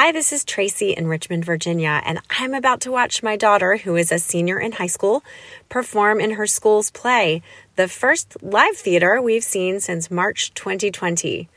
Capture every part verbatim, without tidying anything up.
Hi, this is Tracy in Richmond, Virginia, and I'm about to watch my daughter, who is a senior in high school, perform in her school's play, the first live theater we've seen since March twenty twenty.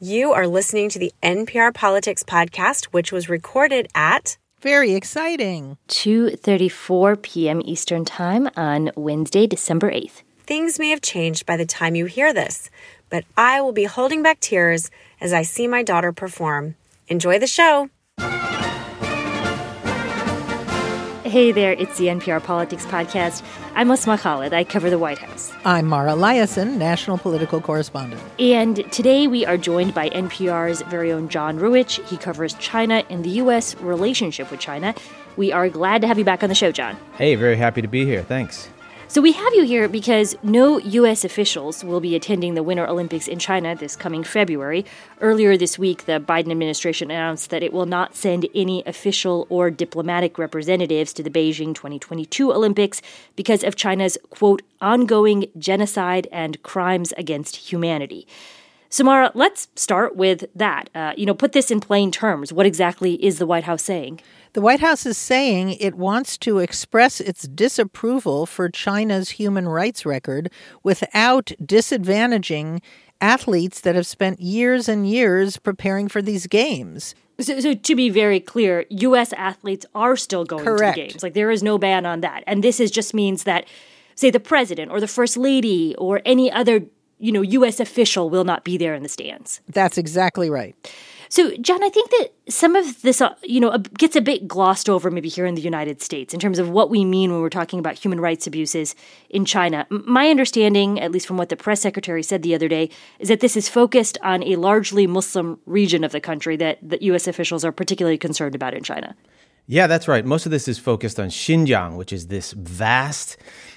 You are listening to the N P R Politics Podcast, which was recorded at... Very exciting. two thirty-four p.m. Eastern Time on Wednesday, December eighth. Things may have changed by the time you hear this, but I will be holding back tears as I see my daughter perform. Enjoy the show. Hey there, it's the N P R Politics Podcast. I'm Asma Khalid. I cover the White House. I'm Mara Liasson, national political correspondent. And today we are joined by N P R's very own John Ruwitch. He covers China and the U S relationship with China. We are glad to have you back on the show, John. Hey, very happy to be here. Thanks. So we have you here because no U S officials will be attending the Winter Olympics in China this coming February. Earlier this week, the Biden administration announced that it will not send any official or diplomatic representatives to the Beijing twenty twenty-two Olympics because of China's, quote, ongoing genocide and crimes against humanity. So, Mara, let's start with that. Uh, you know, put this in plain terms. What exactly is the White House saying? The White House is saying it wants to express its disapproval for China's human rights record without disadvantaging athletes that have spent years and years preparing for these games. So, so to be very clear, U S athletes are still going Correct. to the games. Like, there is no ban on that. And this is just means that, say, the president or the first lady or any other, you know, U S official will not be there in the stands. That's exactly right. So, John, I think that some of this, you know, gets a bit glossed over maybe here in the United States in terms of what we mean when we're talking about human rights abuses in China. My understanding, at least from what the press secretary said the other day, is that this is focused on a largely Muslim region of the country that, that U S officials are particularly concerned about in China. Yeah, that's right. Most of this is focused on Xinjiang, which is this vast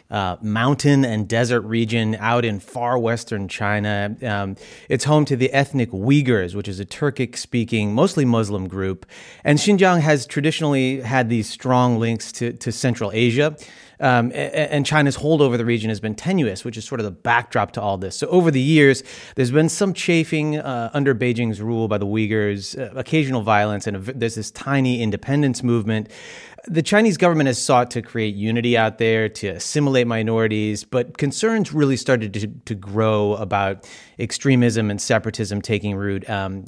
Uh, mountain and desert region out in far western China. Um, it's home to the ethnic Uyghurs, which is a Turkic-speaking, mostly Muslim group. And Xinjiang has traditionally had these strong links to, to Central Asia. Um, and China's hold over the region has been tenuous, which is sort of the backdrop to all this. So over the years, there's been some chafing uh, under Beijing's rule by the Uyghurs, uh, occasional violence, and a, there's this tiny independence movement. The Chinese government has sought to create unity out there, to assimilate minorities, but concerns really started to, to grow about extremism and separatism taking root um,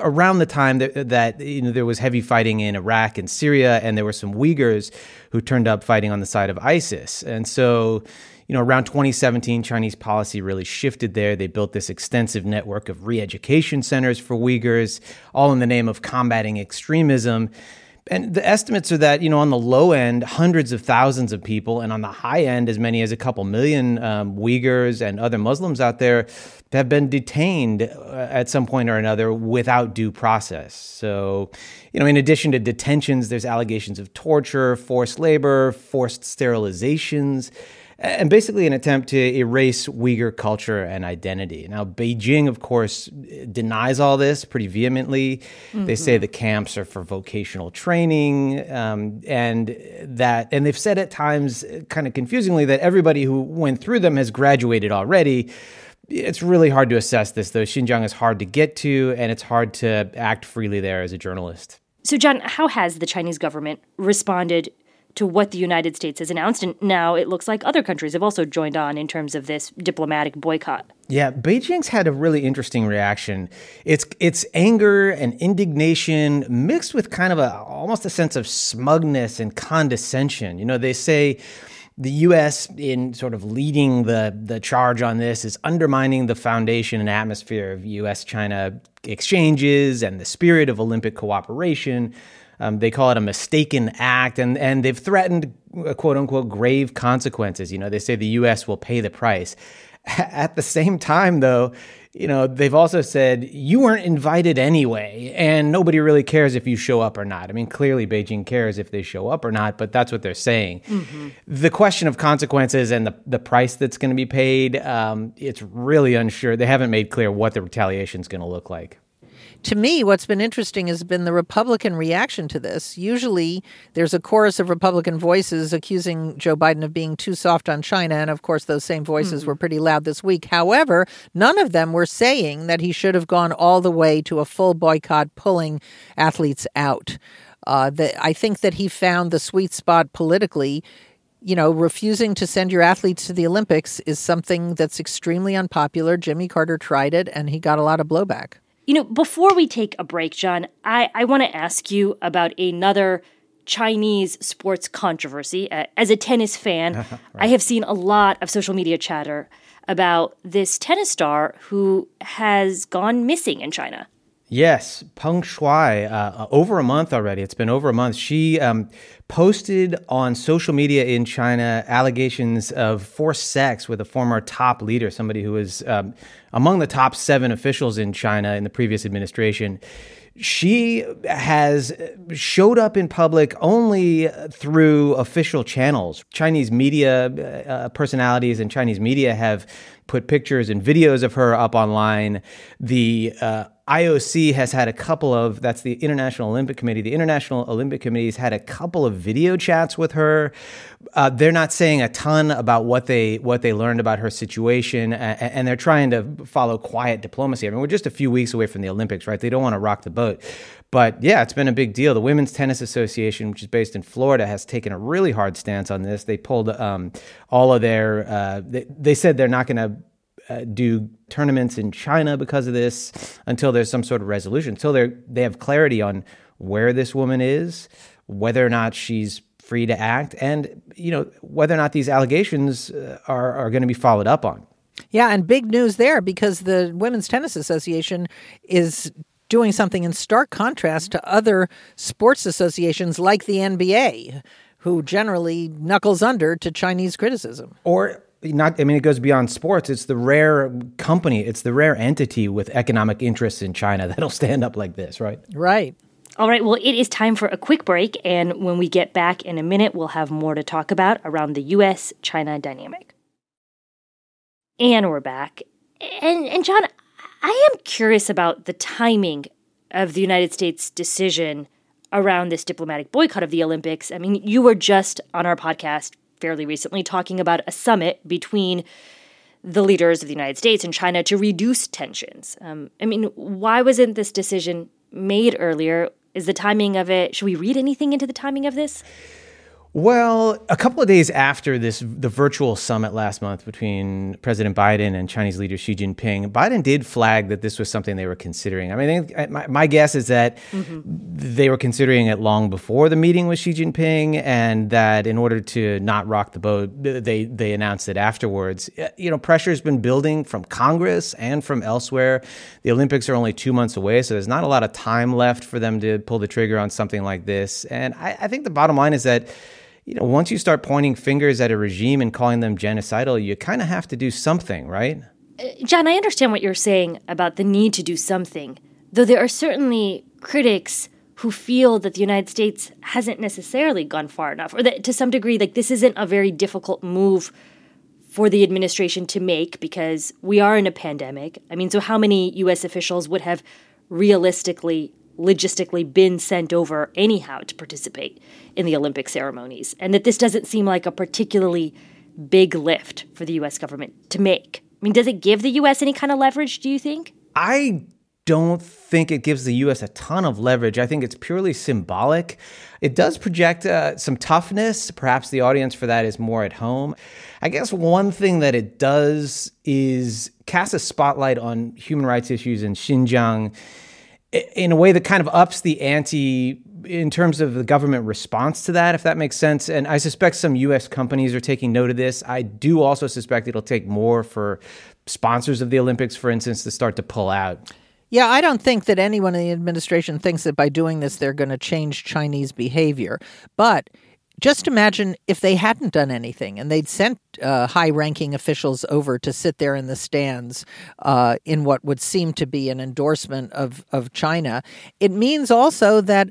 around the time that, that you know, there was heavy fighting in Iraq and Syria, and there were some Uyghurs who turned up fighting on the side of of ISIS. And so, you know, around twenty seventeen, Chinese policy really shifted there. They built this extensive network of re-education centers for Uyghurs, all in the name of combating extremism. And the estimates are that, you know, on the low end, hundreds of thousands of people, and on the high end, as many as a couple million um, Uyghurs and other Muslims out there have been detained at some point or another without due process. So, you know, in addition to detentions, there's allegations of torture, forced labor, forced sterilizations, and basically an attempt to erase Uyghur culture and identity. Now, Beijing, of course, denies all this pretty vehemently. Mm-hmm. They say the camps are for vocational training, um, and that, and they've said at times, kind of confusingly, that everybody who went through them has graduated already. It's really hard to assess this, though. Xinjiang is hard to get to, and it's hard to act freely there as a journalist. So, John, how has the Chinese government responded to what the United States has announced? And now it looks like other countries have also joined on in terms of this diplomatic boycott. Yeah, Beijing's had a really interesting reaction. It's it's anger and indignation mixed with kind of a almost a sense of smugness and condescension. You know, they say the U S, in sort of leading the, the charge on this, is undermining the foundation and atmosphere of U S-China exchanges and the spirit of Olympic cooperation. Um, they call it a mistaken act, and, and they've threatened, quote-unquote, grave consequences. You know, they say the U S will pay the price. At the same time, though, you know, they've also said, you weren't invited anyway, and nobody really cares if you show up or not. I mean, clearly Beijing cares if they show up or not, but that's what they're saying. Mm-hmm. The question of consequences and the, the price that's going to be paid, um, it's really unsure. They haven't made clear what the retaliation is going to look like. to me, what's been interesting has been the Republican reaction to this. Usually there's a chorus of Republican voices accusing Joe Biden of being too soft on China. And, of course, those same voices mm-hmm. were pretty loud this week. However, none of them were saying that he should have gone all the way to a full boycott, pulling athletes out. Uh, the, I think that he found the sweet spot politically. You know, refusing to send your athletes to the Olympics is something that's extremely unpopular. Jimmy Carter tried it, and he got a lot of blowback. You know, before we take a break, John, I, I want to ask you about another Chinese sports controversy. Uh, as a tennis fan, right. I have seen a lot of social media chatter about this tennis star who has gone missing in China. Yes, Peng Shuai, uh, over a month already. It's been over a month. She um, posted on social media in China allegations of forced sex with a former top leader, somebody who was um, among the top seven officials in China in the previous administration. She has showed up in public only through official channels. Chinese media uh, personalities and Chinese media have put pictures and videos of her up online. The uh, I O C has had a couple of, that's the International Olympic Committee, the International Olympic Committee has had a couple of video chats with her. Uh, they're not saying a ton about what they what they learned about her situation, and, and they're trying to follow quiet diplomacy. I mean, we're just a few weeks away from the Olympics, right? They don't want to rock the boat. But yeah, it's been a big deal. The Women's Tennis Association, which is based in Florida, has taken a really hard stance on this. They pulled um, all of their, uh, they, they said they're not going to Uh, do tournaments in China because of this until there's some sort of resolution, until they they have clarity on where this woman is, whether or not she's free to act, and you know whether or not these allegations uh, are, are going to be followed up on. Yeah, and big news there because the Women's Tennis Association is doing something in stark contrast to other sports associations like the N B A, who generally knuckles under to Chinese criticism. Or Not, I mean, it goes beyond sports. It's the rare company. It's the rare entity with economic interests in China that'll stand up like this, right? Right. All right. Well, it is time for a quick break. And when we get back in a minute, we'll have more to talk about around the U S China dynamic. And we're back. And, and John, I am curious about the timing of the United States' decision around this diplomatic boycott of the Olympics. I mean, you were just on our podcast fairly recently, talking about a summit between the leaders of the United States and China to reduce tensions. Um, I mean, why wasn't this decision made earlier? Is the timing of it, should we read anything into the timing of this? Well, a couple of days after this, the virtual summit last month between President Biden and Chinese leader Xi Jinping, Biden did flag that this was something they were considering. I mean, my, my guess is that mm-hmm. they were considering it long before the meeting with Xi Jinping, and that in order to not rock the boat, they they announced it afterwards. You know, pressure has been building from Congress and from elsewhere. The Olympics are only two months away, so there's not a lot of time left for them to pull the trigger on something like this. And I, I think the bottom line is that you know, once you start pointing fingers at a regime and calling them genocidal, you kind of have to do something, right? Uh, John, I understand what you're saying about the need to do something, though there are certainly critics who feel that the United States hasn't necessarily gone far enough, or that to some degree, like this isn't a very difficult move for the administration to make because we are in a pandemic. I mean, so how many U S officials would have realistically logistically been sent over anyhow to participate in the Olympic ceremonies, and that this doesn't seem like a particularly big lift for the U S government to make. I mean, does it give the U S any kind of leverage, do you think? I don't think it gives the U S a ton of leverage. I think it's purely symbolic. It does project uh, some toughness. Perhaps the audience for that is more at home. I guess one thing that it does is cast a spotlight on human rights issues in Xinjiang in a way that kind of ups the ante in terms of the government response to that, if that makes sense. And I suspect some U S companies are taking note of this. I do also suspect it'll take more for sponsors of the Olympics, for instance, to start to pull out. Yeah, I don't think that anyone in the administration thinks that by doing this, they're going to change Chinese behavior. But just imagine if they hadn't done anything and they'd sent uh, high-ranking officials over to sit there in the stands uh, in what would seem to be an endorsement of, of China. It means also that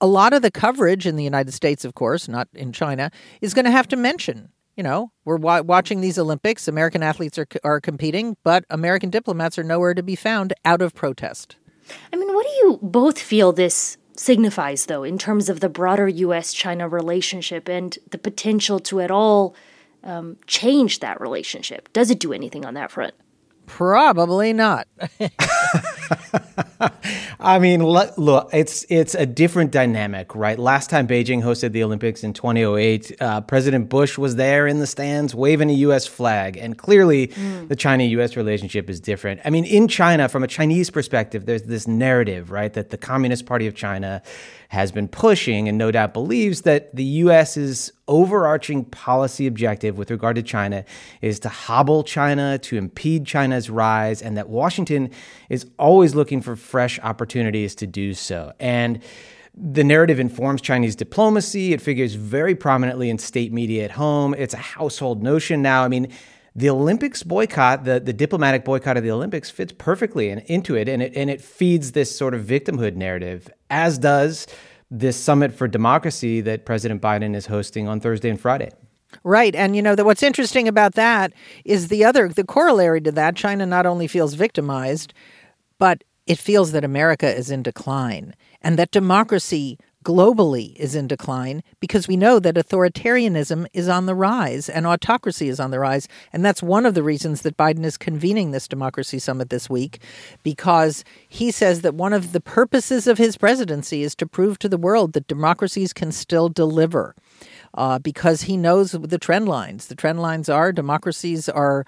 a lot of the coverage in the United States, of course, not in China, is going to have to mention, you know, we're wa- watching these Olympics, American athletes are, are competing, but American diplomats are nowhere to be found out of protest. I mean, what do you both feel this signifies, though, in terms of the broader U S China relationship and the potential to at all um, change that relationship? Does it do anything on that front? Probably not. I mean, look, it's it's a different dynamic, right? Last time Beijing hosted the Olympics in two thousand eight, uh, President Bush was there in the stands waving a U S flag. And clearly, mm. the China U S relationship is different. I mean, in China, from a Chinese perspective, there's this narrative, right, that the Communist Party of China has been pushing and no doubt believes that the U S's overarching policy objective with regard to China is to hobble China, to impede China's rise, and that Washington is always looking for fresh opportunities to do so. And the narrative informs Chinese diplomacy. It figures very prominently in state media at home. It's a household notion now. I mean, the Olympics boycott, the, the diplomatic boycott of the Olympics fits perfectly in, into it and, it, and it feeds this sort of victimhood narrative, as does this Summit for Democracy that President Biden is hosting on Thursday and Friday. Right. And, you know, the, what's interesting about that is the other, the corollary to that, China not only feels victimized, but it feels that America is in decline and that democracy globally is in decline, because we know that authoritarianism is on the rise and autocracy is on the rise. And that's one of the reasons that Biden is convening this democracy summit this week, because he says that one of the purposes of his presidency is to prove to the world that democracies can still deliver. Uh, because he knows the trend lines. The trend lines are democracies are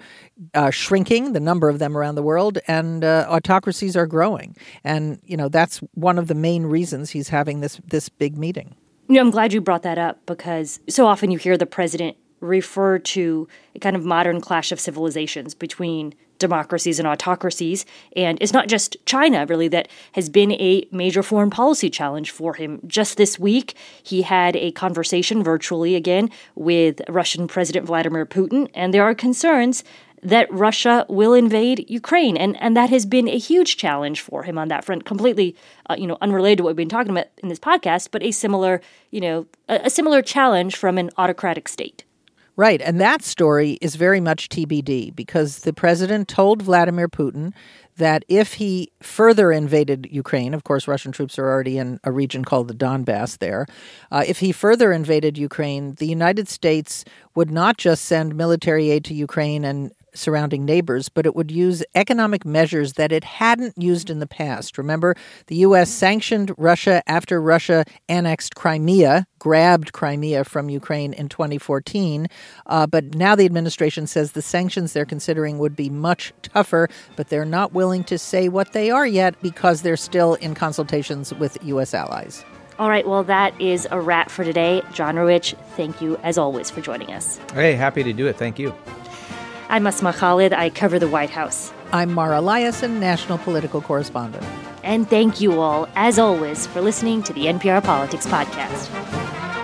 uh, shrinking, the number of them around the world, and uh, autocracies are growing. And, you know, that's one of the main reasons he's having this this big meeting. You know, I'm glad you brought that up, because so often you hear the president refer to a kind of modern clash of civilizations between democracies and autocracies. And it's not just China, really, that has been a major foreign policy challenge for him. Just this week, he had a conversation virtually again with Russian President Vladimir Putin, and there are concerns that Russia will invade Ukraine. And, and that has been a huge challenge for him on that front, completely uh, you know, unrelated to what we've been talking about in this podcast, but a similar, you know, a, a similar challenge from an autocratic state. Right. And that story is very much T B D, because the president told Vladimir Putin that if he further invaded Ukraine, of course, Russian troops are already in a region called the Donbass there. Uh, if he further invaded Ukraine, the United States would not just send military aid to Ukraine and surrounding neighbors, but it would use economic measures that it hadn't used in the past. Remember, the U S sanctioned Russia after Russia annexed Crimea, grabbed Crimea from Ukraine in twenty fourteen. Uh, but now the administration says the sanctions they're considering would be much tougher, but they're not willing to say what they are yet because they're still in consultations with U S allies. All right, well, that is a wrap for today. John Ruwitch, thank you, as always, for joining us. Hey, happy to do it. Thank you. I'm Asma Khalid. I cover the White House. I'm Mara Liasson, national political correspondent. And thank you all, as always, for listening to the N P R Politics Podcast.